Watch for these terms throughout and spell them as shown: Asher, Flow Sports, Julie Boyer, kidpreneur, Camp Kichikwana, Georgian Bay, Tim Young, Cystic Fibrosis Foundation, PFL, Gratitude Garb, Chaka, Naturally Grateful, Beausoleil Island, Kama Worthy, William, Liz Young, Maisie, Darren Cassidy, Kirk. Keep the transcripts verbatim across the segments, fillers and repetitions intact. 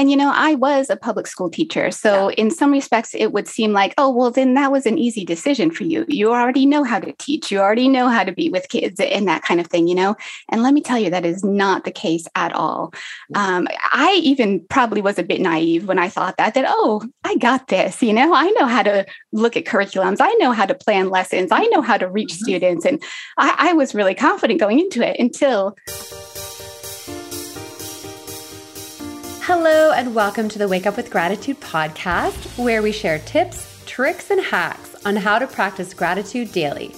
And, you know, I was a public school teacher. So yeah. in some respects, it would seem like, oh, well, then that was an easy decision for you. You already know how to teach. You already know how to be with kids and that kind of thing, you know. And let me tell you, that is not the case at all. Um, I even probably was a bit naive when I thought that, that, oh, I got this, you know, I know how to look at curriculums. I know how to plan lessons. I know how to reach mm-hmm. students. And I, I was really confident going into it until... Hello, and welcome to the Wake Up with Gratitude podcast, where we share tips, tricks, and hacks on how to practice gratitude daily.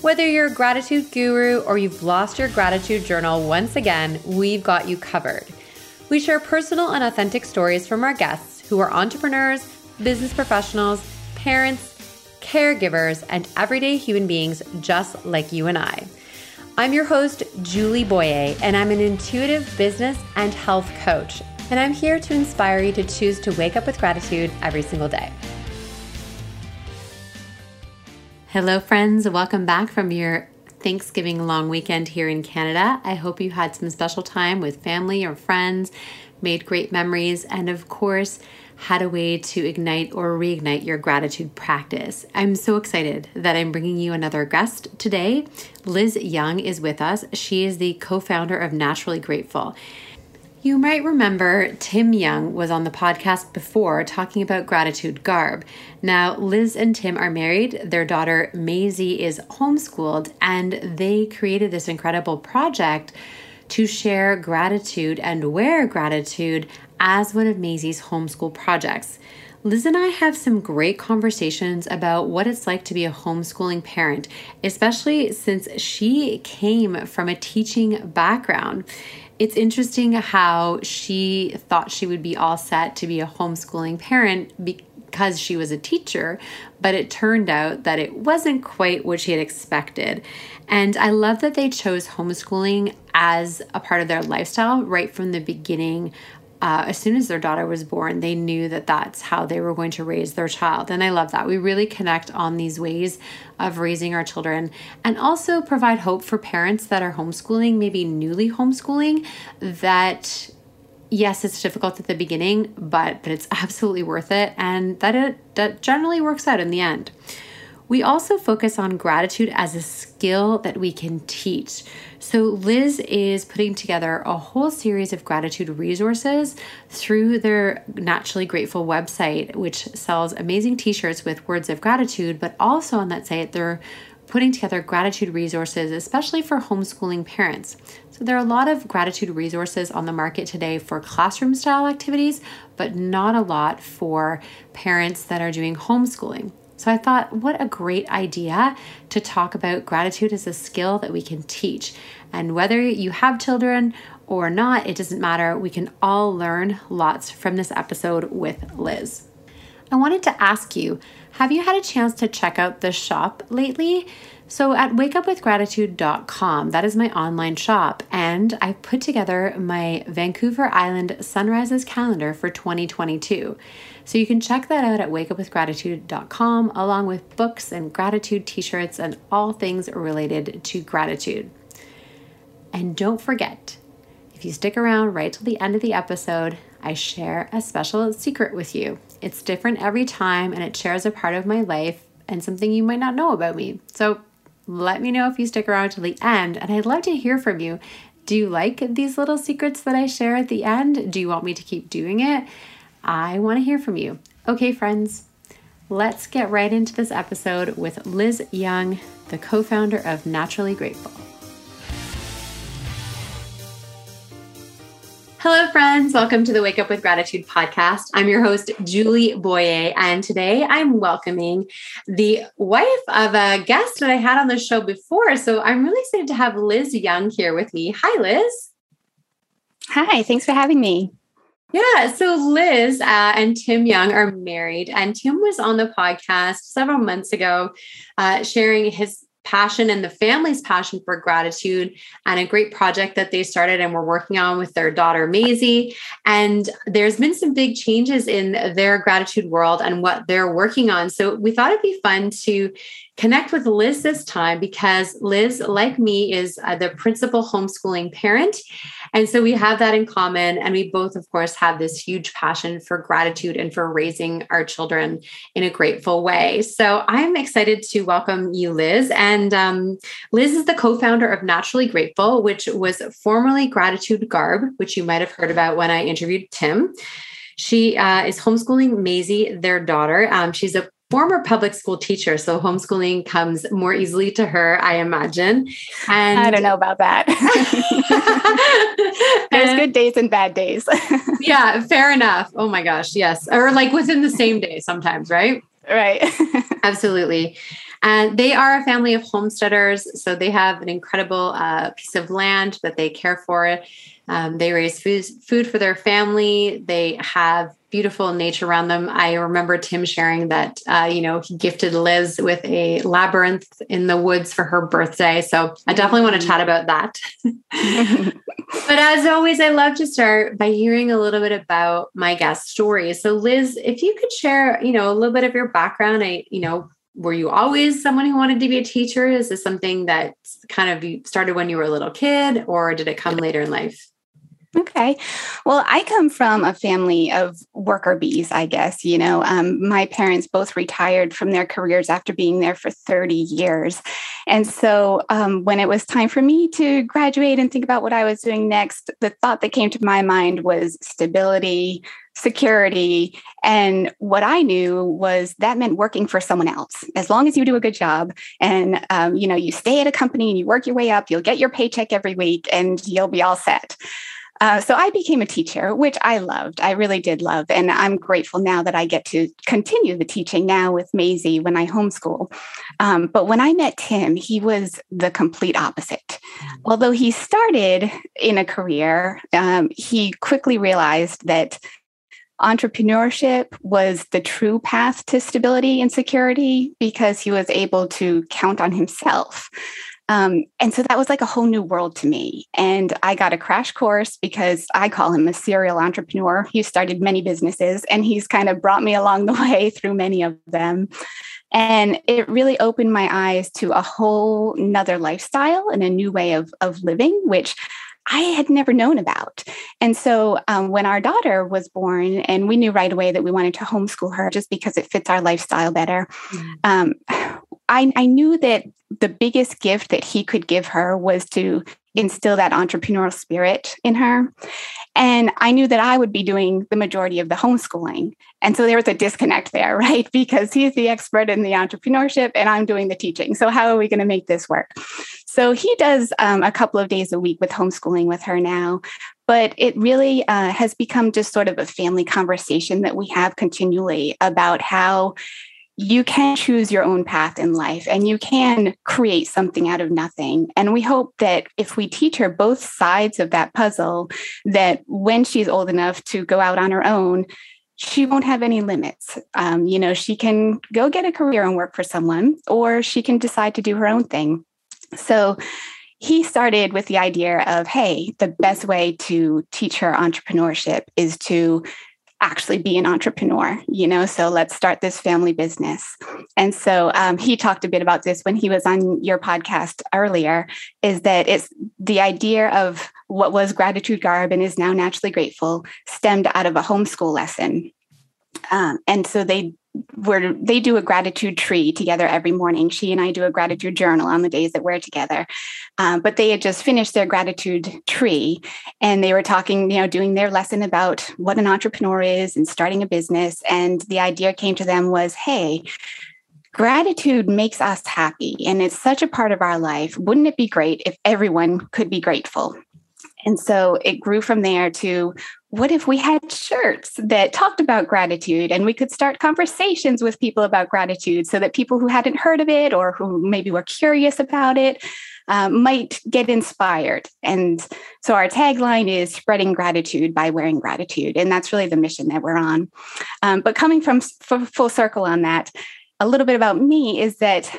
Whether you're a gratitude guru or you've lost your gratitude journal, once again, we've got you covered. We share personal and authentic stories from our guests who are entrepreneurs, business professionals, parents, caregivers, and everyday human beings just like you and I. I'm your host, Julie Boyer, and I'm an intuitive business and health coach. And I'm here to inspire you to choose to wake up with gratitude every single day. Hello, friends. Welcome back from your Thanksgiving long weekend here in Canada. I hope you had some special time with family or friends, made great memories, and of course, had a way to ignite or reignite your gratitude practice. I'm so excited that I'm bringing you another guest today. Liz Young is with us. She is the co-founder of Naturally Grateful. You might remember Tim Young was on the podcast before talking about Gratitude Garb. Now, Liz and Tim are married, their daughter Maisie is homeschooled, and they created this incredible project to share gratitude and wear gratitude as one of Maisie's homeschool projects. Liz and I have some great conversations about what it's like to be a homeschooling parent, especially since she came from a teaching background. It's interesting how she thought she would be all set to be a homeschooling parent because she was a teacher, but it turned out that it wasn't quite what she had expected. And I love that they chose homeschooling as a part of their lifestyle right from the beginning. Uh, as soon as their daughter was born, they knew that that's how they were going to raise their child. And I love that. We really connect on these ways of raising our children and also provide hope for parents that are homeschooling, maybe newly homeschooling, that yes, it's difficult at the beginning, but, but it's absolutely worth it. And that it that generally works out in the end. We also focus on gratitude as a skill that we can teach. So Liz is putting together a whole series of gratitude resources through their Naturally Grateful website, which sells amazing t-shirts with words of gratitude, but also on that site, they're putting together gratitude resources, especially for homeschooling parents. So there are a lot of gratitude resources on the market today for classroom style activities, but not a lot for parents that are doing homeschooling. So I thought, what a great idea to talk about gratitude as a skill that we can teach. And whether you have children or not, it doesn't matter. We can all learn lots from this episode with Liz. I wanted to ask you, have you had a chance to check out the shop lately? So at wake up with gratitude dot com, that is my online shop, and I put together my Vancouver Island Sunrises calendar for twenty twenty-two. So you can check that out at wake up with gratitude dot com, along with books and gratitude t-shirts and all things related to gratitude. And don't forget, if you stick around right till the end of the episode, I share a special secret with you. It's different every time, and it shares a part of my life and something you might not know about me. So let me know if you stick around till the end, and I'd love to hear from you. Do you like these little secrets that I share at the end? Do you want me to keep doing it? I want to hear from you. Okay, friends, let's get right into this episode with Liz Young, the co-founder of Naturally Grateful. Hello, friends. Welcome to the Wake Up with Gratitude podcast. I'm your host, Julie Boyer, and today I'm welcoming the wife of a guest that I had on the show before. So I'm really excited to have Liz Young here with me. Hi, Liz. Hi, thanks for having me. Yeah, so Liz uh, and Tim Young are married, and Tim was on the podcast several months ago uh, sharing his passion and the family's passion for gratitude and a great project that they started and were working on with their daughter, Maisie. And there's been some big changes in their gratitude world and what they're working on. So we thought it'd be fun to connect with Liz this time because Liz, like me, is uh, the principal homeschooling parent. And so we have that in common. And we both, of course, have this huge passion for gratitude and for raising our children in a grateful way. So I'm excited to welcome you, Liz. And um, Liz is the co-founder of Naturally Grateful, which was formerly Gratitude Garb, which you might have heard about when I interviewed Tim. She uh, is homeschooling Maisie, their daughter. Um, she's a former public school teacher, so homeschooling comes more easily to her, I imagine. And I don't know about that. There's and, good days and bad days. Yeah, fair enough. Oh my gosh, yes. Or like within the same day sometimes, right? Right. Absolutely. And they are a family of homesteaders, so they have an incredible uh, piece of land that they care for. Um, they raise food, food for their family. They have beautiful nature around them. I remember Tim sharing that, uh, you know, he gifted Liz with a labyrinth in the woods for her birthday. So I definitely want to chat about that. But as always, I love to start by hearing a little bit about my guest story. So Liz, if you could share, you know, a little bit of your background, I, you know, were you always someone who wanted to be a teacher? Is this something that kind of started when you were a little kid, or did it come later in life? Okay. Well, I come from a family of worker bees, I guess. You know, um, my parents both retired from their careers after being there for thirty years. And so um, when it was time for me to graduate and think about what I was doing next, the thought that came to my mind was stability, security. And what I knew was that meant working for someone else. As long as you do a good job and, um, you know, you stay at a company and you work your way up, you'll get your paycheck every week and you'll be all set. Uh, so I became a teacher, which I loved. I really did love. And I'm grateful now that I get to continue the teaching now with Maisie when I homeschool. Um, but when I met Tim, he was the complete opposite. Although he started in a career, um, he quickly realized that entrepreneurship was the true path to stability and security because he was able to count on himself. Um, and so that was like a whole new world to me. And I got a crash course because I call him a serial entrepreneur. He started many businesses and he's kind of brought me along the way through many of them. And it really opened my eyes to a whole nother lifestyle and a new way of, of living, which I had never known about. And so um, when our daughter was born and we knew right away that we wanted to homeschool her just because it fits our lifestyle better, mm-hmm. um, I, I knew that the biggest gift that he could give her was to instill that entrepreneurial spirit in her. And I knew that I would be doing the majority of the homeschooling. And so there was a disconnect there, right? Because he's the expert in the entrepreneurship and I'm doing the teaching. So how are we going to make this work? So he does um, a couple of days a week with homeschooling with her now, but it really uh, has become just sort of a family conversation that we have continually about how you can choose your own path in life and you can create something out of nothing. And we hope that if we teach her both sides of that puzzle, that when she's old enough to go out on her own, she won't have any limits. Um, you know, she can go get a career and work for someone, or she can decide to do her own thing. So he started with the idea of, hey, the best way to teach her entrepreneurship is to actually be an entrepreneur, you know, so let's start this family business. And so um, he talked a bit about this when he was on your podcast earlier, is that it's the idea of what was Gratitude Garb and is now Naturally Grateful stemmed out of a homeschool lesson. Um, and so they were, they do a gratitude tree together every morning. She and I do a gratitude journal on the days that we're together. Um, but they had just finished their gratitude tree and they were talking, you know, doing their lesson about what an entrepreneur is and starting a business. And the idea came to them was, hey, gratitude makes us happy. And it's such a part of our life. Wouldn't it be great if everyone could be grateful? And so it grew from there to, what if we had shirts that talked about gratitude and we could start conversations with people about gratitude so that people who hadn't heard of it or who maybe were curious about it um, might get inspired. And so our tagline is spreading gratitude by wearing gratitude. And that's really the mission that we're on. Um, but coming from f- full circle on that, a little bit about me is that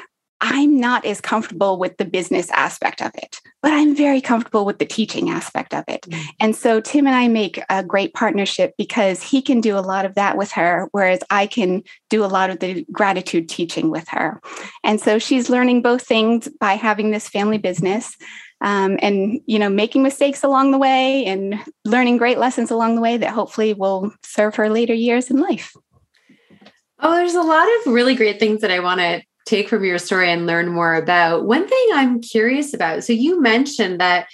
I'm not as comfortable with the business aspect of it, but I'm very comfortable with the teaching aspect of it. Mm-hmm. And so Tim and I make a great partnership because he can do a lot of that with her, whereas I can do a lot of the gratitude teaching with her. And so she's learning both things by having this family business um, and, you know, making mistakes along the way and learning great lessons along the way that hopefully will serve her later years in life. Oh, there's a lot of really great things that I want to take from your story and learn more about. One thing I'm curious about, so you mentioned that,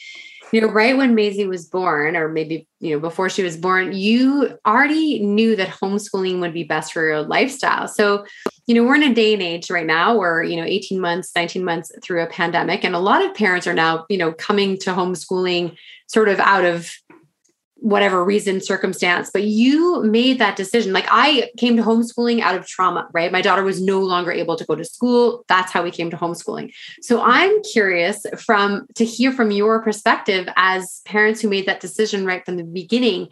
you know, right when Maisie was born, or maybe, you know, before she was born, you already knew that homeschooling would be best for your lifestyle. So, you know, we're in a day and age right now where, you know, eighteen months, nineteen months through a pandemic, and a lot of parents are now, you know, coming to homeschooling sort of out of whatever reason, circumstance, but you made that decision. Like, I came to homeschooling out of trauma, right? My daughter was no longer able to go to school. That's how we came to homeschooling. So I'm curious from, to hear from your perspective as parents who made that decision right from the beginning.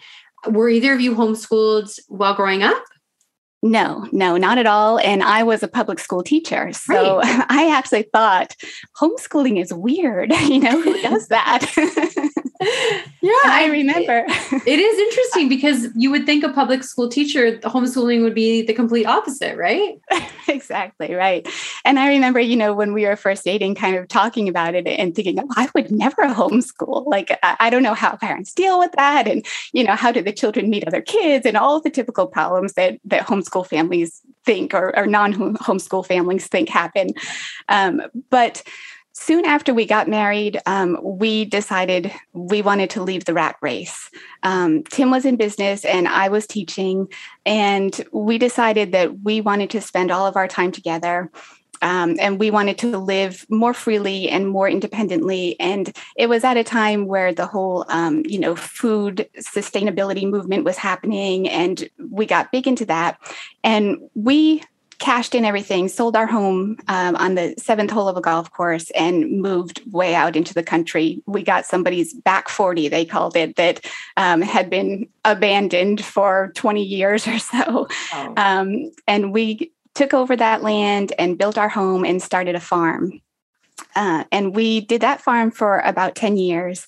Were either of you homeschooled while growing up? No, no, not at all. And I was a public school teacher. So right. I actually thought homeschooling is weird. You know, who does that? Yeah, I remember. It, it is interesting because you would think a public school teacher, homeschooling would be the complete opposite, right? Exactly, right. And I remember, you know, when we were first dating, kind of talking about it and thinking, oh, I would never homeschool. Like, I, I don't know how parents deal with that. And, you know, how do the children meet other kids and all the typical problems that, that homeschool families think or, or non-homeschool families think happen. Um, but soon after we got married, um, we decided we wanted to leave the rat race. Um, Tim was in business and I was teaching, and we decided that we wanted to spend all of our time together. Um, and we wanted to live more freely and more independently. And it was at a time where the whole, um, you know, food sustainability movement was happening. And we got big into that. And we cashed in everything, sold our home um, on the seventh hole of a golf course, and moved way out into the country. We got somebody's back forty, they called it, that um, had been abandoned for twenty years or so. Oh. Um, and we took over that land and built our home and started a farm. Uh, and we did that farm for about ten years.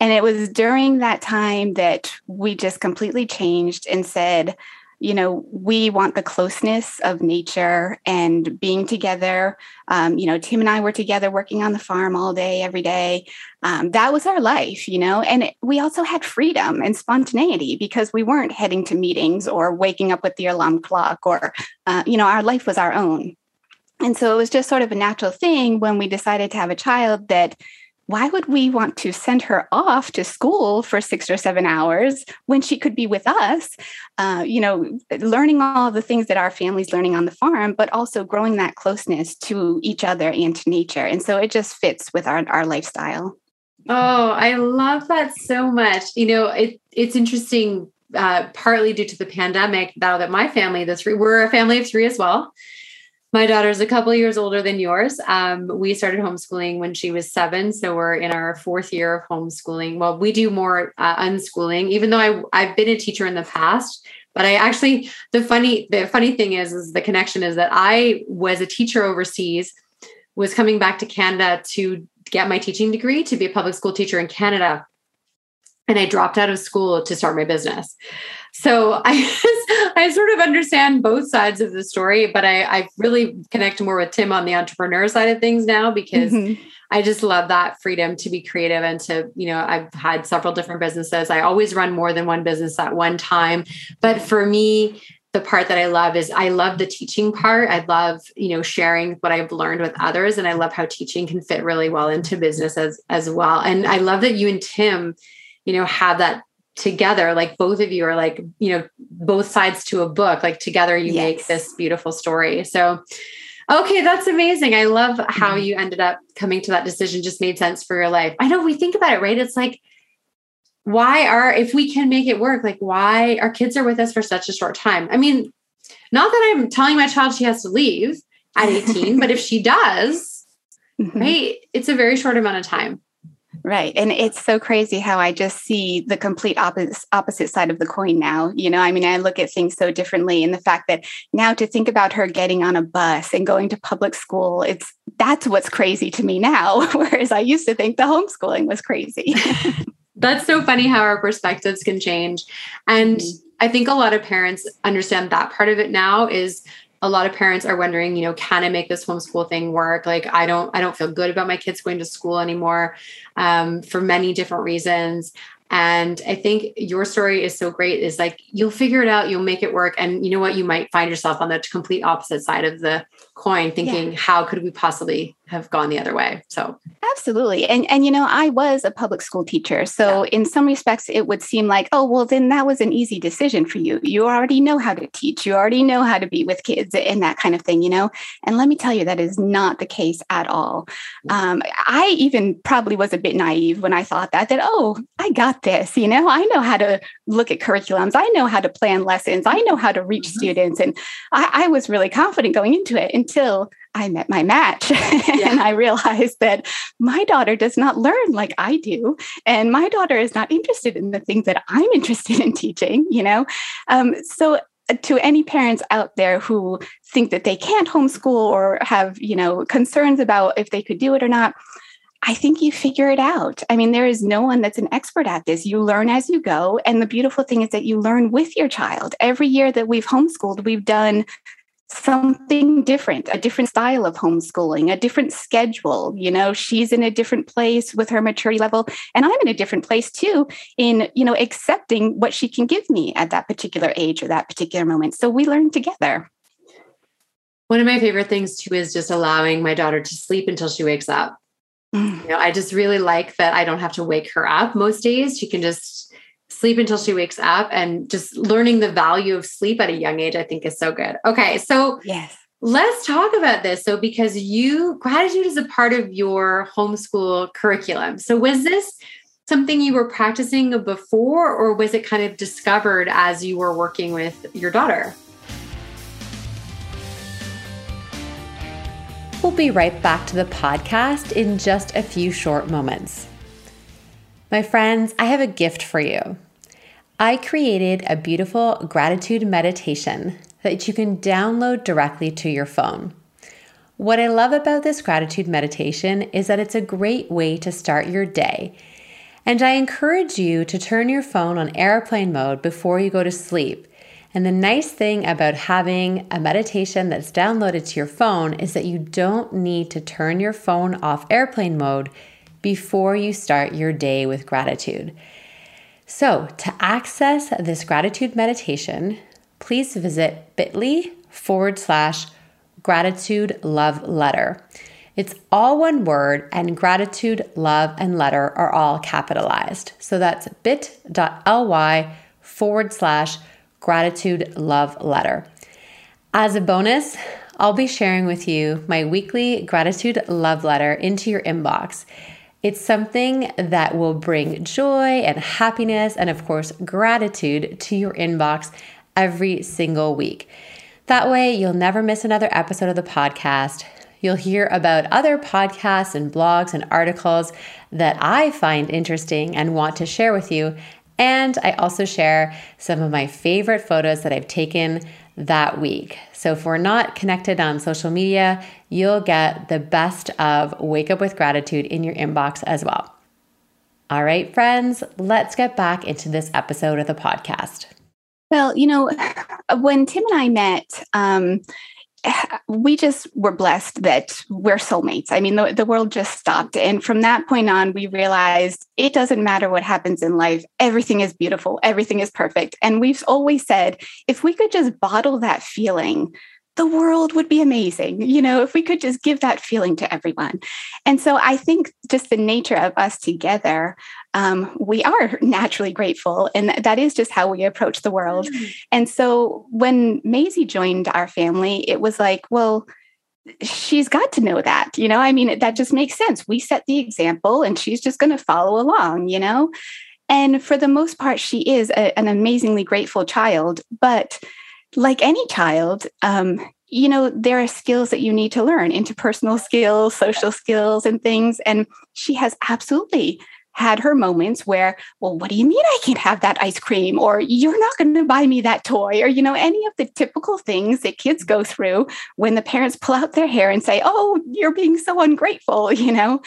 And it was during that time that we just completely changed and said, you know, we want the closeness of nature and being together. Um, you know, Tim and I were together working on the farm all day, every day. Um, that was our life, you know, and it, we also had freedom and spontaneity because we weren't heading to meetings or waking up with the alarm clock or, uh, you know, our life was our own. And so it was just sort of a natural thing when we decided to have a child that why would we want to send her off to school for six or seven hours when she could be with us, uh, you know, learning all the things that our family's learning on the farm, but also growing that closeness to each other and to nature. And so it just fits with our, our lifestyle. Oh, I love that so much. You know, it, it's interesting, uh, partly due to the pandemic, now that my family, the three, we're a family of three as well. My daughter's a couple of years older than yours. Um, we started homeschooling when she was seven. So we're in our fourth year of homeschooling. Well, we do more uh, unschooling, even though I, I've been a teacher in the past, but I actually, the funny, the funny thing is, is the connection is that I was a teacher overseas, was coming back to Canada to get my teaching degree, to be a public school teacher in Canada. And I dropped out of school to start my business. So I, I sort of understand both sides of the story, but I, I really connect more with Tim on the entrepreneur side of things now, because mm-hmm. I just love that freedom to be creative and to, you know, I've had several different businesses. I always run more than one business at one time. But for me, the part that I love is I love the teaching part. I love, you know, sharing what I've learned with others. And I love how teaching can fit really well into business as, as well. And I love that you and Tim, you know, have that together, like both of you are like, you know, both sides to a book, like together you yes. make this beautiful story. So, okay. That's amazing. I love how you ended up coming to that decision. Just made sense for your life. I know we think about it, right? It's like, why are, if we can make it work, like why our kids are with us for such a short time? I mean, not that I'm telling my child she has to leave at eighteen, but if she does, mm-hmm. right, it's a very short amount of time. Right. And it's so crazy how I just see the complete opposite, opposite side of the coin now. You know, I mean, I look at things so differently, and the fact that now to think about her getting on a bus and going to public school, it's that's what's crazy to me now, whereas I used to think the homeschooling was crazy. That's so funny how our perspectives can change. And mm-hmm. I think a lot of parents understand that part of it now is a lot of parents are wondering, you know, can I make this homeschool thing work? Like, I don't, I don't feel good about my kids going to school anymore, um, for many different reasons. And I think your story is so great. Is like, you'll figure it out, you'll make it work. And you know what, you might find yourself on the complete opposite side of the coin thinking, yeah. how could we possibly have gone the other way? So absolutely. And, and, you know, I was a public school teacher. So yeah. in some respects, it would seem like, oh, well, then that was an easy decision for you. You already know how to teach. You already know how to be with kids and that kind of thing, you know? And let me tell you, that is not the case at all. Um, I even probably was a bit naive when I thought that, that, oh, I got this, you know, I know how to look at curriculums. I know how to plan lessons. I know how to reach mm-hmm. students. And I, I was really confident going into it until I met my match. Yeah. And I realized that my daughter does not learn like I do. And my daughter is not interested in the things that I'm interested in teaching, you know? Um, so to any parents out there who think that they can't homeschool or have, you know, concerns about if they could do it or not, I think you figure it out. I mean, there is no one that's an expert at this. You learn as you go. And the beautiful thing is that you learn with your child. Every year that we've homeschooled, we've done something different, a different style of homeschooling, a different schedule. You know, she's in a different place with her maturity level, and I'm in a different place too in, you know, accepting what she can give me at that particular age or that particular moment. So we learn together. One of my favorite things too is just allowing my daughter to sleep until she wakes up. Mm. You know, I just really like that I don't have to wake her up most days. She can just sleep until she wakes up, and just learning the value of sleep at a young age, I think is so good. Okay. So yes. let's talk about this. So because you, gratitude is a part of your homeschool curriculum. So was this something you were practicing before, or was it kind of discovered as you were working with your daughter? We'll be right back to the podcast in just a few short moments. My friends, I have a gift for you. I created a beautiful gratitude meditation that you can download directly to your phone. What I love about this gratitude meditation is that it's a great way to start your day. And I encourage you to turn your phone on airplane mode before you go to sleep. And the nice thing about having a meditation that's downloaded to your phone is that you don't need to turn your phone off airplane mode before you start your day with gratitude. So to access this gratitude meditation, please visit bit.ly forward slash gratitude love letter. It's all one word, and gratitude, love, and letter are all capitalized. So that's bit.ly forward slash gratitude love letter. As a bonus, I'll be sharing with you my weekly gratitude love letter into your inbox. It's something that will bring joy and happiness and, of course, gratitude to your inbox every single week. That way, you'll never miss another episode of the podcast. You'll hear about other podcasts and blogs and articles that I find interesting and want to share with you. And I also share some of my favorite photos that I've taken that week. So if we're not connected on social media, you'll get the best of Wake Up with Gratitude in your inbox as well. All right, friends, let's get back into this episode of the podcast. Well, you know, when Tim and I met, um, we just were blessed that we're soulmates. I mean, the, the world just stopped. And from that point on, we realized it doesn't matter what happens in life. Everything is beautiful. Everything is perfect. And we've always said, if we could just bottle that feeling, the world would be amazing. You know, if we could just give that feeling to everyone. And so I think just the nature of us together, um, we are naturally grateful. And that is just how we approach the world. Mm-hmm. And so when Maisie joined our family, it was like, well, she's got to know that, you know, I mean, that just makes sense. We set the example and she's just going to follow along, you know, and for the most part, she is a, an amazingly grateful child, but like any child, um, you know, there are skills that you need to learn, interpersonal skills, social skills and things. And she has absolutely had her moments where, well, what do you mean I can't have that ice cream? Or you're not going to buy me that toy? Or, you know, any of the typical things that kids go through when the parents pull out their hair and say, oh, you're being so ungrateful, you know,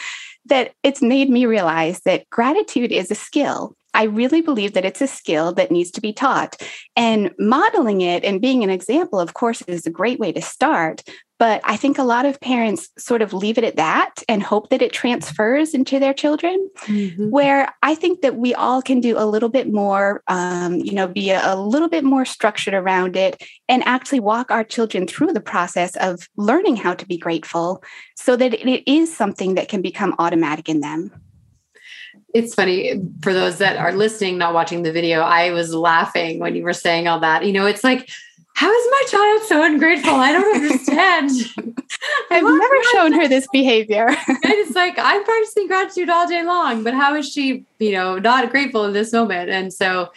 that it's made me realize that gratitude is a skill. I really believe that it's a skill that needs to be taught, and modeling it and being an example, of course, is a great way to start. But I think a lot of parents sort of leave it at that and hope that it transfers into their children, mm-hmm. where I think that we all can do a little bit more, um, you know, be a, a little bit more structured around it and actually walk our children through the process of learning how to be grateful so that it is something that can become automatic in them. It's funny for those that are listening, not watching the video. I was laughing when you were saying all that. You know, it's like, how is my child so ungrateful? I don't understand. I've never shown her this behavior. It's like, I'm practicing gratitude all day long, but how is she, you know, not grateful in this moment? And so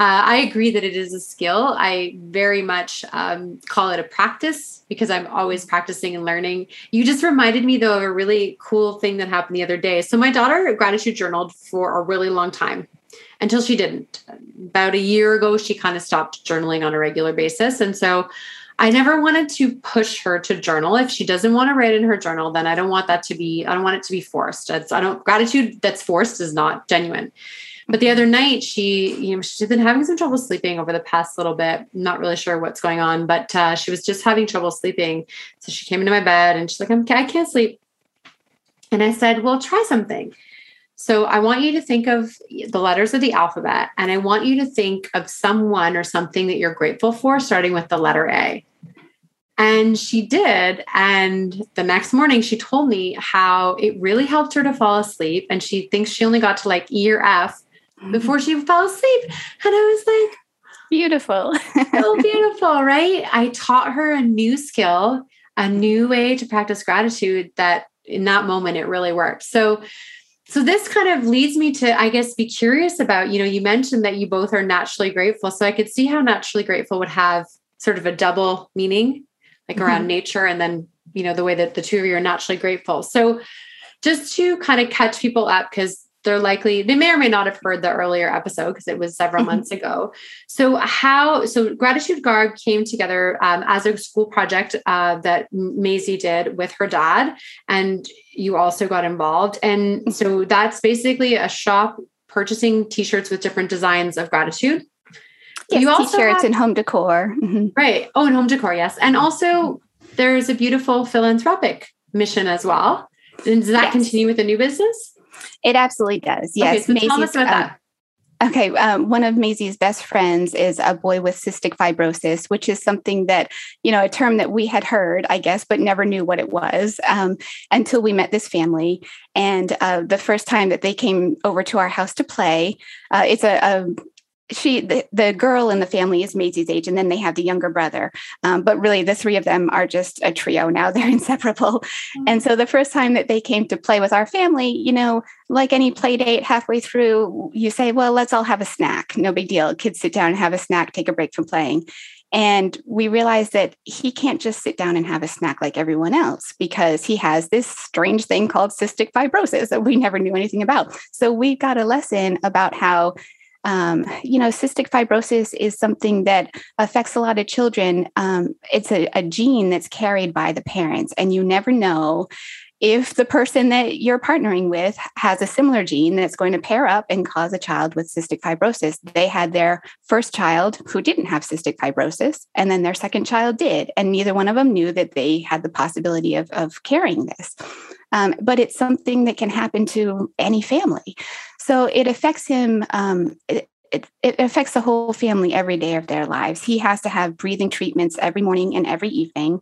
Uh, I agree that it is a skill. I very much um, call it a practice because I'm always practicing and learning. You just reminded me, though, of a really cool thing that happened the other day. So my daughter gratitude journaled for a really long time until she didn't. About a year ago, she kind of stopped journaling on a regular basis. And so I never wanted to push her to journal. If she doesn't want to write in her journal, then I don't want that to be, I don't want it to be forced. That's, I don't, gratitude that's forced is not genuine. But the other night she, you know, she's been having some trouble sleeping over the past little bit. Not really sure what's going on, but uh, she was just having trouble sleeping. So she came into my bed and she's like, I'm, I can't sleep. And I said, well, try something. So I want you to think of the letters of the alphabet. And I want you to think of someone or something that you're grateful for, starting with the letter A. And she did. And the next morning she told me how it really helped her to fall asleep. And she thinks she only got to like E or F before she fell asleep. And I was like, beautiful. So beautiful, right? I taught her a new skill, a new way to practice gratitude that in that moment, it really worked. So, so this kind of leads me to, I guess, be curious about, you know, you mentioned that you both are naturally grateful. So I could see how naturally grateful would have sort of a double meaning, like around mm-hmm. nature. And then, you know, the way that the two of you are naturally grateful. So just to kind of catch people up, because they're likely, they may or may not have heard the earlier episode because it was several months ago. So how, so Gratitude Garb came together um, as a school project uh, that Maisie did with her dad. And you also got involved. And so that's basically a shop purchasing t-shirts with different designs of gratitude. Yes, you also t-shirts have, and home decor. Mm-hmm. Right. Oh, and home decor. Yes. And also there's a beautiful philanthropic mission as well. And does that yes. continue with the new business? It absolutely does. Yes. Okay, so Maisie's, tell us about that. Um, okay. Um, one of Maisie's best friends is a boy with cystic fibrosis, which is something that, you know, a term that we had heard, I guess, but never knew what it was um, until we met this family. And uh, the first time that they came over to our house to play, uh, it's a, a She, the, the girl in the family is Maisie's age, and then they have the younger brother. Um, but really, the three of them are just a trio now. They're inseparable. Mm-hmm. And so the first time that they came to play with our family, you know, like any play date halfway through, you say, well, let's all have a snack. No big deal. Kids sit down and have a snack, take a break from playing. And we realized that he can't just sit down and have a snack like everyone else because he has this strange thing called cystic fibrosis that we never knew anything about. So we got a lesson about how Um, you know, cystic fibrosis is something that affects a lot of children. Um, it's a, a gene that's carried by the parents, and you never know if the person that you're partnering with has a similar gene that's going to pair up and cause a child with cystic fibrosis. They had their first child who didn't have cystic fibrosis, and then their second child did, and neither one of them knew that they had the possibility of, of carrying this. Um, but it's something that can happen to any family. So it affects him. Um, it, it, it affects the whole family every day of their lives. He has to have breathing treatments every morning and every evening.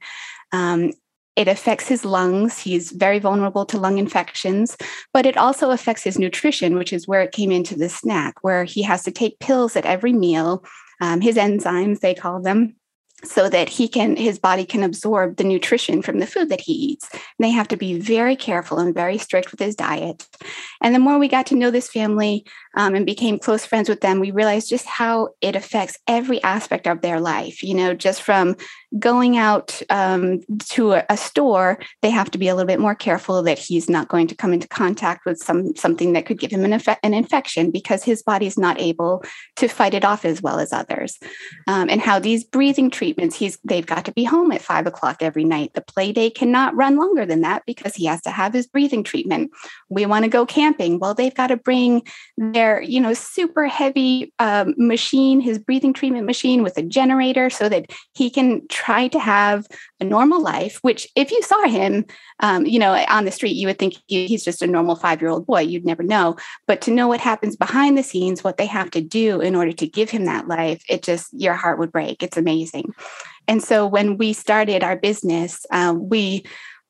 Um, It affects his lungs. He's very vulnerable to lung infections, but it also affects his nutrition, which is where it came into the snack, where he has to take pills at every meal, um, his enzymes, they call them, so that he can, his body can absorb the nutrition from the food that he eats. And they have to be very careful and very strict with his diet. And the more we got to know this family, um, and became close friends with them, we realized just how it affects every aspect of their life. You know, just from going out um, to a, a store, they have to be a little bit more careful that he's not going to come into contact with some something that could give him an, inf- an infection because his body's not able to fight it off as well as others. Um, and how these breathing treatments, he's they've got to be home at five o'clock every night. The play day cannot run longer than that because he has to have his breathing treatment. We want to go camping. Well, they've got to bring their, you know, super heavy um, machine, his breathing treatment machine with a generator so that he can try to have a normal life, which if you saw him, um, you know, on the street, you would think he, he's just a normal five-year-old boy. You'd never know. But to know what happens behind the scenes, what they have to do in order to give him that life, it just, your heart would break. It's amazing. And so when we started our business, uh, we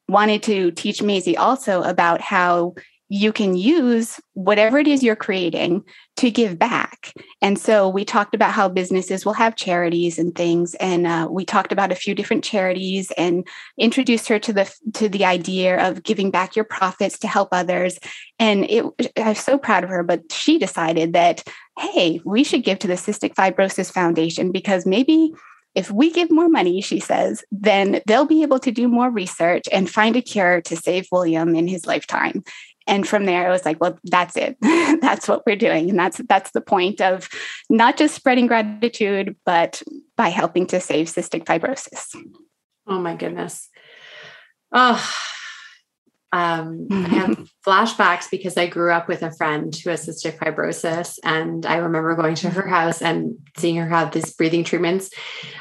wanted to teach Maisie also about how you can use whatever it is you're creating to give back. And so we talked about how businesses will have charities and things. And uh, we talked about a few different charities and introduced her to the to the idea of giving back your profits to help others. And it, I'm so proud of her, but she decided that, hey, we should give to the Cystic Fibrosis Foundation because maybe if we give more money, she says, then they'll be able to do more research and find a cure to save William in his lifetime. And from there, I was like, well, that's it. That's what we're doing. And that's that's the point of not just spreading gratitude, but by helping to save cystic fibrosis. Oh, my goodness. Oh, um, I have flashbacks because I grew up with a friend who has cystic fibrosis. And I remember going to her house and seeing her have these breathing treatments.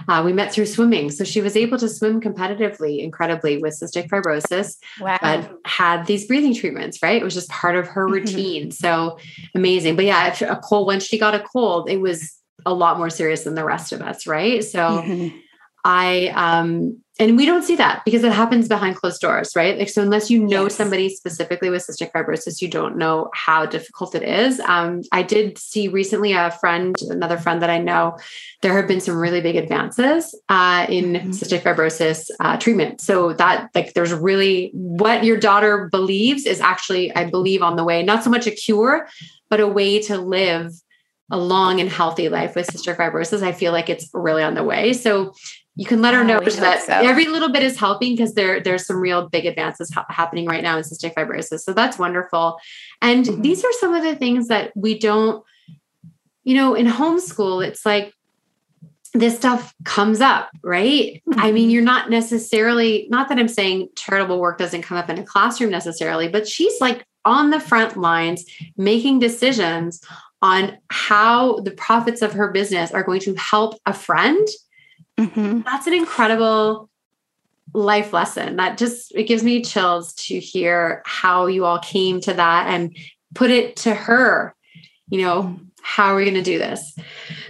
Uh, we met through swimming. So she was able to swim competitively, incredibly, with cystic fibrosis, wow. But had these breathing treatments, right? It was just part of her routine. Mm-hmm. So amazing. But yeah, a cold, when she got a cold, it was a lot more serious than the rest of us, right? So mm-hmm. I, um, and we don't see that because it happens behind closed doors, right? Like, so unless you know yes. somebody specifically with cystic fibrosis, you don't know how difficult it is. Um, I did see recently a friend, another friend that I know, there have been some really big advances uh, in mm-hmm. cystic fibrosis uh, treatment. So that like, there's really what your daughter believes is actually, I believe, on the way, not so much a cure, but a way to live a long and healthy life with cystic fibrosis. I feel like it's really on the way. So you can let her know that so. every little bit is helping because there, there's some real big advances ha- happening right now in cystic fibrosis. So that's wonderful. And mm-hmm. these are some of the things that we don't, you know, in homeschool, it's like this stuff comes up, right? Mm-hmm. I mean, you're not necessarily, not that I'm saying charitable work doesn't come up in a classroom necessarily, but she's like on the front lines making decisions on how the profits of her business are going to help a friend. Mm-hmm. That's an incredible life lesson. That just, it gives me chills to hear how you all came to that and put it to her, you know, how are we going to do this?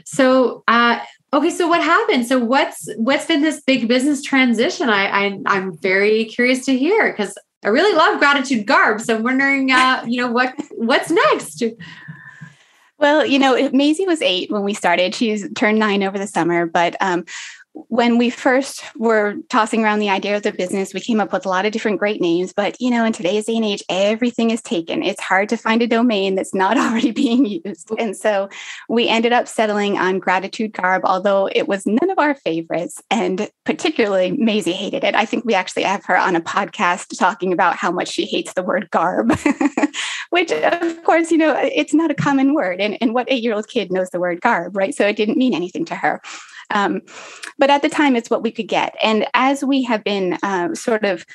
So, uh, okay. So what happened? So what's, what's been this big business transition? I, I I'm very curious to hear, because I really love Gratitude Garb. So I'm wondering, uh, you know, what, what's next? Well, you know, Maisie was eight when we started. She's turned nine over the summer, but, um, when we first were tossing around the idea of the business, we came up with a lot of different great names. But, you know, in today's day and age, everything is taken. It's hard to find a domain that's not already being used. And so we ended up settling on Gratitude Garb, although it was none of our favorites. And particularly Maisie hated it. I think we actually have her on a podcast talking about how much she hates the word garb, which, of course, you know, it's not a common word. And, and what eight-year-old kid knows the word garb, right? So it didn't mean anything to her. Um, but at the time, it's what we could get. And as we have been uh, sort of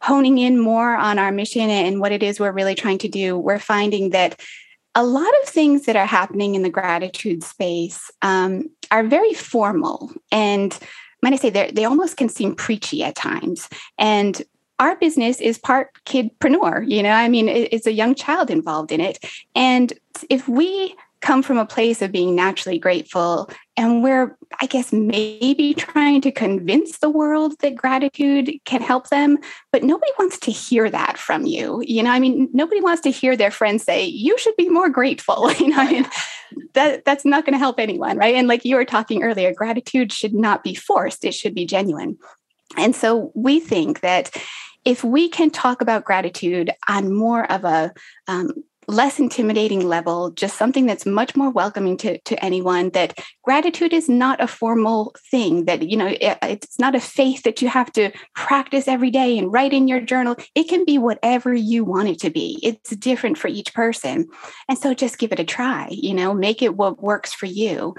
honing in more on our mission and what it is we're really trying to do, we're finding that a lot of things that are happening in the gratitude space um, are very formal. And when I say they almost can seem preachy at times. And our business is part kidpreneur, you know, I mean, it's a young child involved in it. And if we come from a place of being naturally grateful, and we're, I guess, maybe trying to convince the world that gratitude can help them, but nobody wants to hear that from you. You know, I mean, nobody wants to hear their friends say, you should be more grateful. You know, I mean, that, that's not going to help anyone, right? And like you were talking earlier, gratitude should not be forced. It should be genuine. And so we think that if we can talk about gratitude on more of a, um, less intimidating level, just something that's much more welcoming to, to anyone, that gratitude is not a formal thing, that, you know, it, it's not a faith that you have to practice every day and write in your journal. It can be whatever you want it to be. It's different for each person. And so just give it a try, you know, make it what works for you.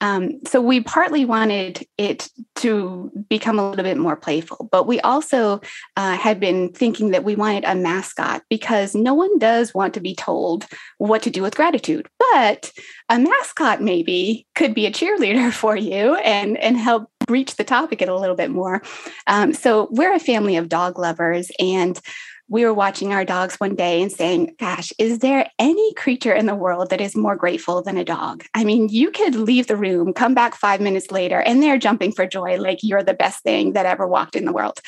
Um, so we partly wanted it to become a little bit more playful, but we also uh, had been thinking that we wanted a mascot, because no one does want to be told what to do with gratitude, but a mascot maybe could be a cheerleader for you and, and help reach the topic a little bit more. Um, so we're a family of dog lovers, and we were watching our dogs one day and saying, gosh, is there any creature in the world that is more grateful than a dog? I mean, you could leave the room, come back five minutes later, and they're jumping for joy, like you're the best thing that ever walked in the world.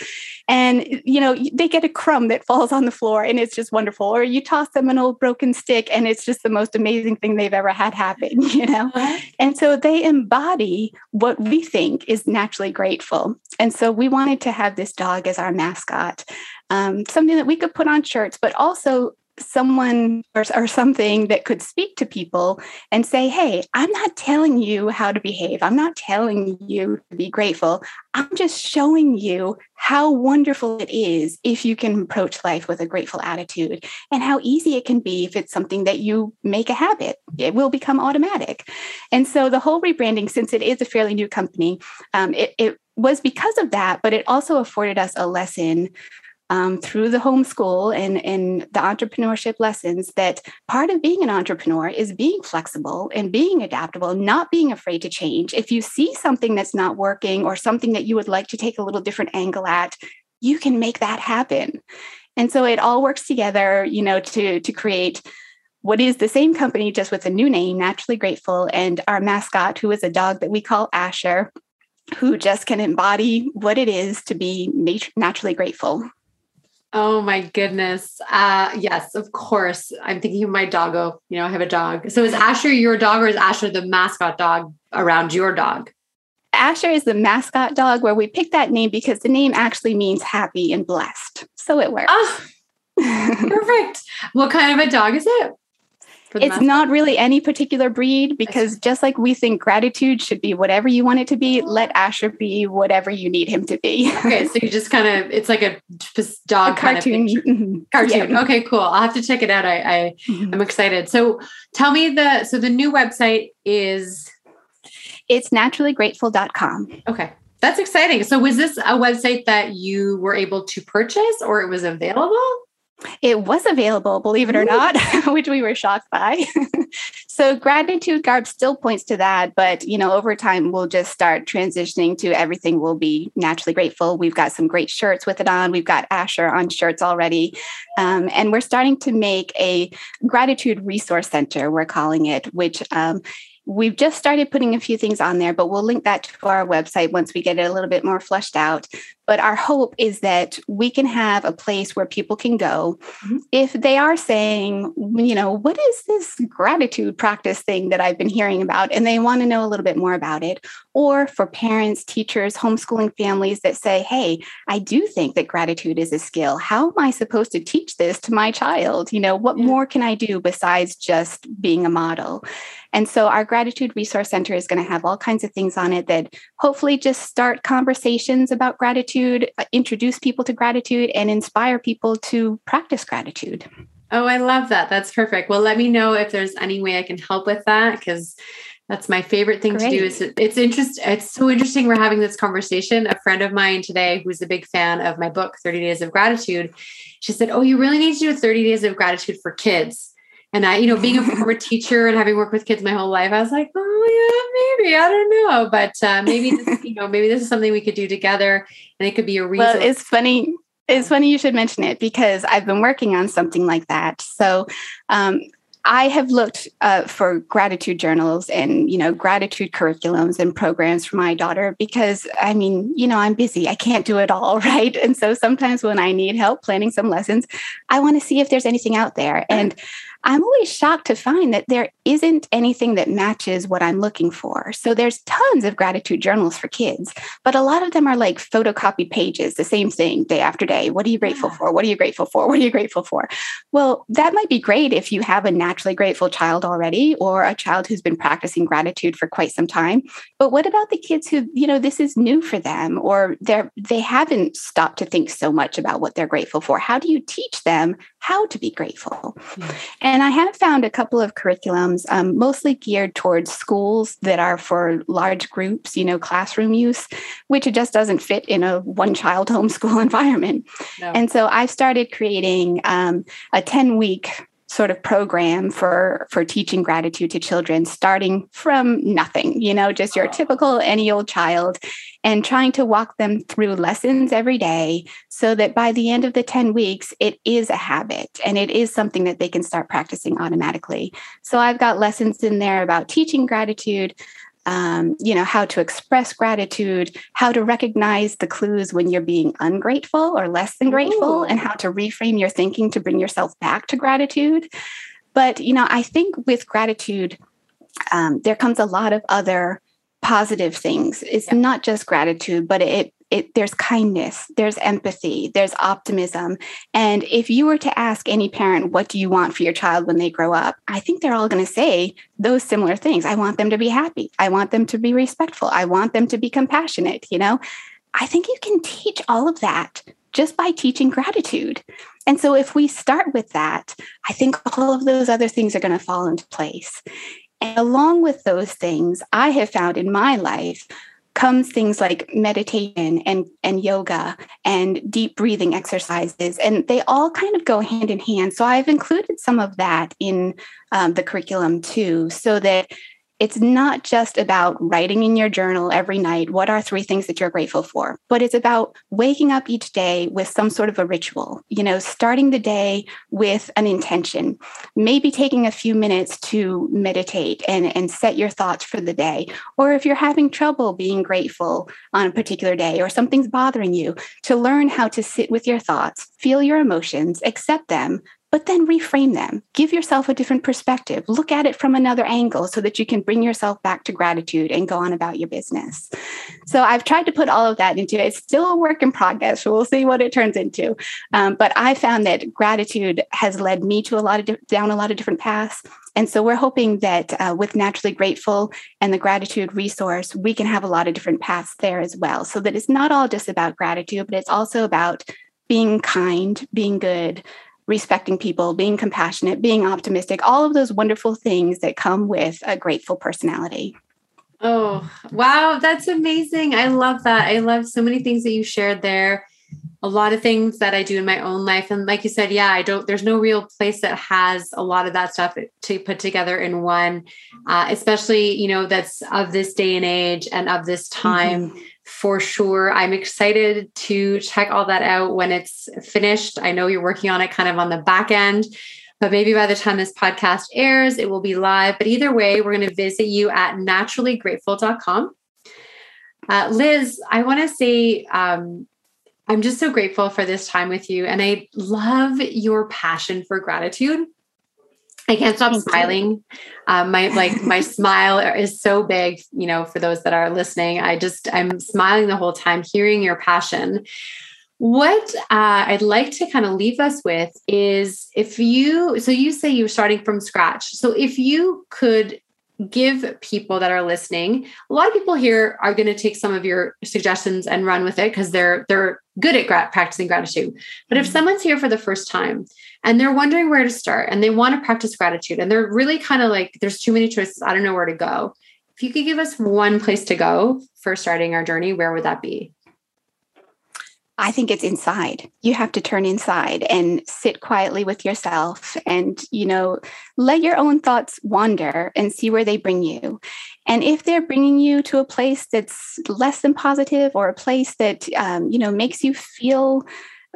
And, you know, they get a crumb that falls on the floor and it's just wonderful. Or you toss them an old broken stick and it's just the most amazing thing they've ever had happen, you know? And so they embody what we think is naturally grateful. And so we wanted to have this dog as our mascot. Um, something that we could put on shirts, but also someone or, or something that could speak to people and say, hey, I'm not telling you how to behave. I'm not telling you to be grateful. I'm just showing you how wonderful it is if you can approach life with a grateful attitude, and how easy it can be if it's something that you make a habit. It will become automatic. And so the whole rebranding, since it is a fairly new company, um, it, it was because of that, but it also afforded us a lesson Um, through the homeschool and, and the entrepreneurship lessons, that part of being an entrepreneur is being flexible and being adaptable, not being afraid to change. If you see something that's not working or something that you would like to take a little different angle at, you can make that happen. And so it all works together, you know, to, to create what is the same company, just with a new name, Naturally Grateful, and our mascot, who is a dog that we call Asher, who just can embody what it is to be nat- naturally grateful. Oh my goodness. Uh, yes, of course. I'm thinking of my doggo. You know, I have a dog. So is Asher your dog, or is Asher the mascot dog around your dog? Asher is the mascot dog, where we picked that name because the name actually means happy and blessed. So it works. Oh, perfect. What kind of a dog is it? It's mascot? Not really any particular breed, because just like we think gratitude should be whatever you want it to be, let Asher be whatever you need him to be. Okay, so you just kind of, it's like a dog a cartoon. Kind of mm-hmm. Cartoon. Yeah. Okay, cool. I'll have to check it out. I, I mm-hmm. I'm excited. So tell me the, so the new website is? It's naturally grateful dot com. Okay, that's exciting. So was this a website that you were able to purchase, or it was available? It was available, believe it or not, which we were shocked by. So Gratitude Garb still points to that, but, you know, over time, we'll just start transitioning to everything will be naturally grateful. We've got some great shirts with it on. We've got Asher on shirts already. Um, and we're starting to make a gratitude resource center, we're calling it, which um, we've just started putting a few things on there, but we'll link that to our website once we get it a little bit more fleshed out. But our hope is that we can have a place where people can go mm-hmm. if they are saying, you know, what is this gratitude practice thing that I've been hearing about, and they want to know a little bit more about it. Or for parents, teachers, homeschooling families that say, hey, I do think that gratitude is a skill. How am I supposed to teach this to my child? You know, what mm-hmm. more can I do besides just being a model? And so our Gratitude Resource Center is going to have all kinds of things on it that hopefully just start conversations about gratitude, introduce people to gratitude, and inspire people to practice gratitude. Oh, I love that. That's perfect. Well, let me know if there's any way I can help with that, because that's my favorite thing Great. To do. Is it's interest. It's so interesting. We're having this conversation. A friend of mine today, who's a big fan of my book, thirty days of Gratitude, she said, oh, you really need to do thirty days of gratitude for kids. And I, you know, being a former teacher and having worked with kids my whole life, I was like, oh, yeah, maybe, I don't know. But uh, maybe, this, you know, maybe this is something we could do together, and it could be a reason. Well, it's funny. It's funny you should mention it, because I've been working on something like that. So um, I have looked uh, for gratitude journals and, you know, gratitude curriculums and programs for my daughter, because, I mean, you know, I'm busy. I can't do it all, right? And so sometimes when I need help planning some lessons, I want to see if there's anything out there. And I'm always shocked to find that there isn't anything that matches what I'm looking for. So there's tons of gratitude journals for kids, but a lot of them are like photocopy pages, the same thing day after day. What are you grateful for? What are you grateful for? What are you grateful for? Well, that might be great if you have a naturally grateful child already, or a child who's been practicing gratitude for quite some time. But what about the kids who, you know, this is new for them, or they're, they haven't stopped to think so much about what they're grateful for? How do you teach them how to be grateful? And I have found a couple of curriculums, um, mostly geared towards schools that are for large groups, you know, classroom use, which it just doesn't fit in a one-child homeschool environment. No. And so I started creating um, a ten-week sort of program for, for teaching gratitude to children, starting from nothing, you know, just your typical any old child, and trying to walk them through lessons every day so that by the end of the ten weeks, it is a habit and it is something that they can start practicing automatically. So I've got lessons in there about teaching gratitude, Um, you know, how to express gratitude, how to recognize the clues when you're being ungrateful or less than grateful, Ooh. And how to reframe your thinking to bring yourself back to gratitude. But, you know, I think with gratitude, um, there comes a lot of other positive things. It's yeah. not just gratitude, but it, it there's kindness, there's empathy, there's optimism. And if you were to ask any parent, what do you want for your child when they grow up? I think they're all going to say those similar things. I want them to be happy. I want them to be respectful. I want them to be compassionate. You know, I think you can teach all of that just by teaching gratitude. And so if we start with that, I think all of those other things are going to fall into place. And along with those things, I have found in my life comes things like meditation and, and yoga and deep breathing exercises, and they all kind of go hand in hand. So I've included some of that in um, the curriculum too, so that it's not just about writing in your journal every night, what are three things that you're grateful for, but it's about waking up each day with some sort of a ritual, you know, starting the day with an intention, maybe taking a few minutes to meditate and, and set your thoughts for the day. Or if you're having trouble being grateful on a particular day, or something's bothering you, to learn how to sit with your thoughts, feel your emotions, accept them, but then reframe them. Give yourself a different perspective. Look at it from another angle so that you can bring yourself back to gratitude and go on about your business. So I've tried to put all of that into it. It's still a work in progress, so we'll see what it turns into. Um, but I found that gratitude has led me to a lot of di- down a lot of different paths. And so we're hoping that uh, with Naturally Grateful and the gratitude resource, we can have a lot of different paths there as well. So that it's not all just about gratitude, but it's also about being kind, being good, respecting people, being compassionate, being optimistic, all of those wonderful things that come with a grateful personality. Oh, wow. That's amazing. I love that. I love so many things that you shared there. A lot of things that I do in my own life. And like you said, yeah, I don't, there's no real place that has a lot of that stuff to put together in one, uh, especially, you know, that's of this day and age and of this time. Mm-hmm. For sure. I'm excited to check all that out when it's finished. I know you're working on it kind of on the back end, but maybe by the time this podcast airs, it will be live. But either way, we're going to visit you at naturally grateful dot com. Uh, Liz, I want to say, um, I'm just so grateful for this time with you. And I love your passion for gratitude. I can't stop smiling. Um, my, like my smile is so big, you know, for those that are listening, I just, I'm smiling the whole time, hearing your passion. What uh, I'd like to kind of leave us with is if you, so you say you're starting from scratch. So if you could give people that are listening, a lot of people here are going to take some of your suggestions and run with it because they're, they're good at gra- practicing gratitude. But if someone's here for the first time and they're wondering where to start and they want to practice gratitude and they're really kind of like, there's too many choices. I don't know where to go. If you could give us one place to go for starting our journey, where would that be? I think it's inside. You have to turn inside and sit quietly with yourself and, you know, let your own thoughts wander and see where they bring you. And if they're bringing you to a place that's less than positive or a place that, um, you know, makes you feel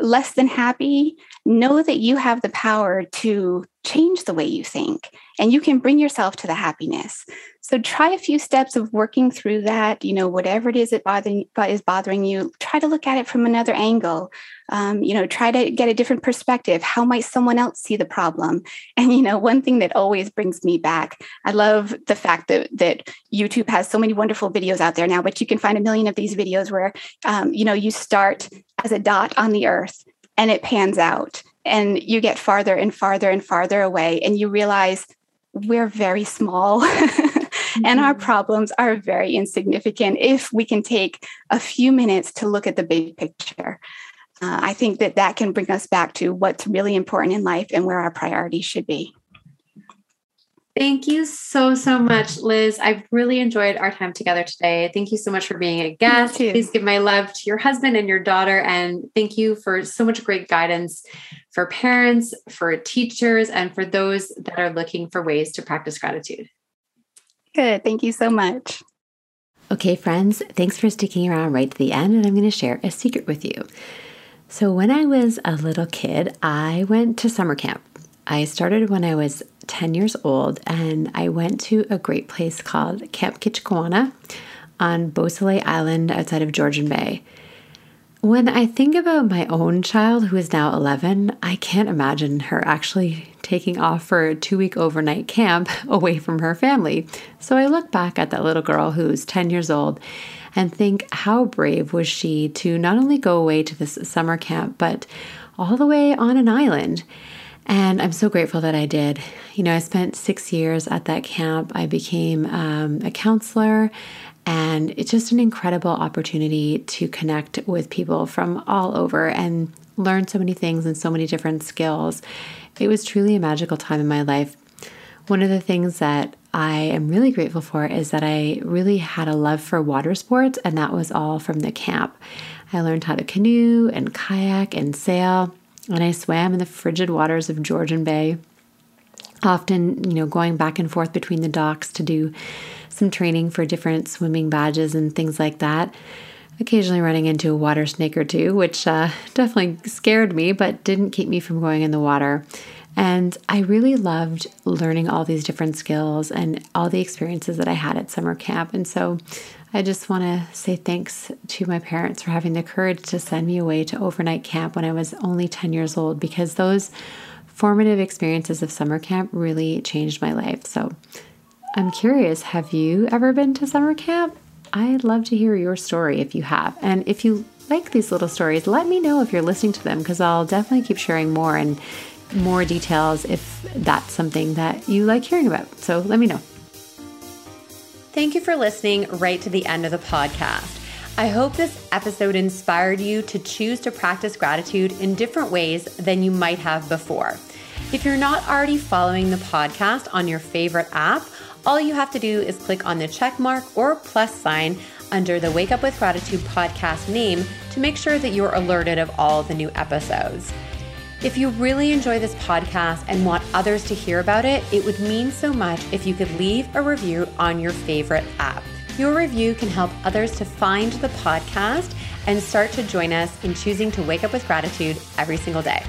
less than happy, know that you have the power to change the way you think, and you can bring yourself to the happiness. So try a few steps of working through that. You know, whatever it is that bothering, is bothering you, try to look at it from another angle. Um, you know, try to get a different perspective. How might someone else see the problem? And, you know, one thing that always brings me back, I love the fact that that YouTube has so many wonderful videos out there now, but you can find a million of these videos where, um, you know, you start as a dot on the earth and it pans out. And you get farther and farther and farther away, and you realize we're very small mm-hmm. and our problems are very insignificant if we can take a few minutes to look at the big picture. Uh, I think that that can bring us back to what's really important in life and where our priorities should be. Thank you so, so much, Liz. I've really enjoyed our time together today. Thank you so much for being a guest. Please give my love to your husband and your daughter. And thank you for so much great guidance for parents, for teachers, and for those that are looking for ways to practice gratitude. Good. Thank you so much. Okay, friends, thanks for sticking around right to the end. And I'm going to share a secret with you. So when I was a little kid, I went to summer camp. I started when I was ten years old, and I went to a great place called Camp Kichikwana on Beausoleil Island outside of Georgian Bay. When I think about my own child, who is now eleven, I can't imagine her actually taking off for a two-week overnight camp away from her family. So I look back at that little girl who's ten years old and think, how brave was she to not only go away to this summer camp, but all the way on an island. And I'm so grateful that I did. You know, I spent six years at that camp. I became um, a counselor, and it's just an incredible opportunity to connect with people from all over and learn so many things and so many different skills. It was truly a magical time in my life. One of the things that I am really grateful for is that I really had a love for water sports, and that was all from the camp. I learned how to canoe and kayak and sail. And I swam in the frigid waters of Georgian Bay, often, you know, going back and forth between the docks to do some training for different swimming badges and things like that. Occasionally running into a water snake or two, which uh, definitely scared me, but didn't keep me from going in the water. And I really loved learning all these different skills and all the experiences that I had at summer camp. And so I just want to say thanks to my parents for having the courage to send me away to overnight camp when I was only ten years old, because those formative experiences of summer camp really changed my life. So I'm curious, have you ever been to summer camp? I'd love to hear your story if you have. And if you like these little stories, let me know if you're listening to them, because I'll definitely keep sharing more and more details if that's something that you like hearing about. So let me know. Thank you for listening right to the end of the podcast. I hope this episode inspired you to choose to practice gratitude in different ways than you might have before. If you're not already following the podcast on your favorite app, all you have to do is click on the check mark or plus sign under the Wake Up with Gratitude podcast name to make sure that you're alerted of all the new episodes. If you really enjoy this podcast and want others to hear about it, it would mean so much if you could leave a review on your favorite app. Your review can help others to find the podcast and start to join us in choosing to wake up with gratitude every single day.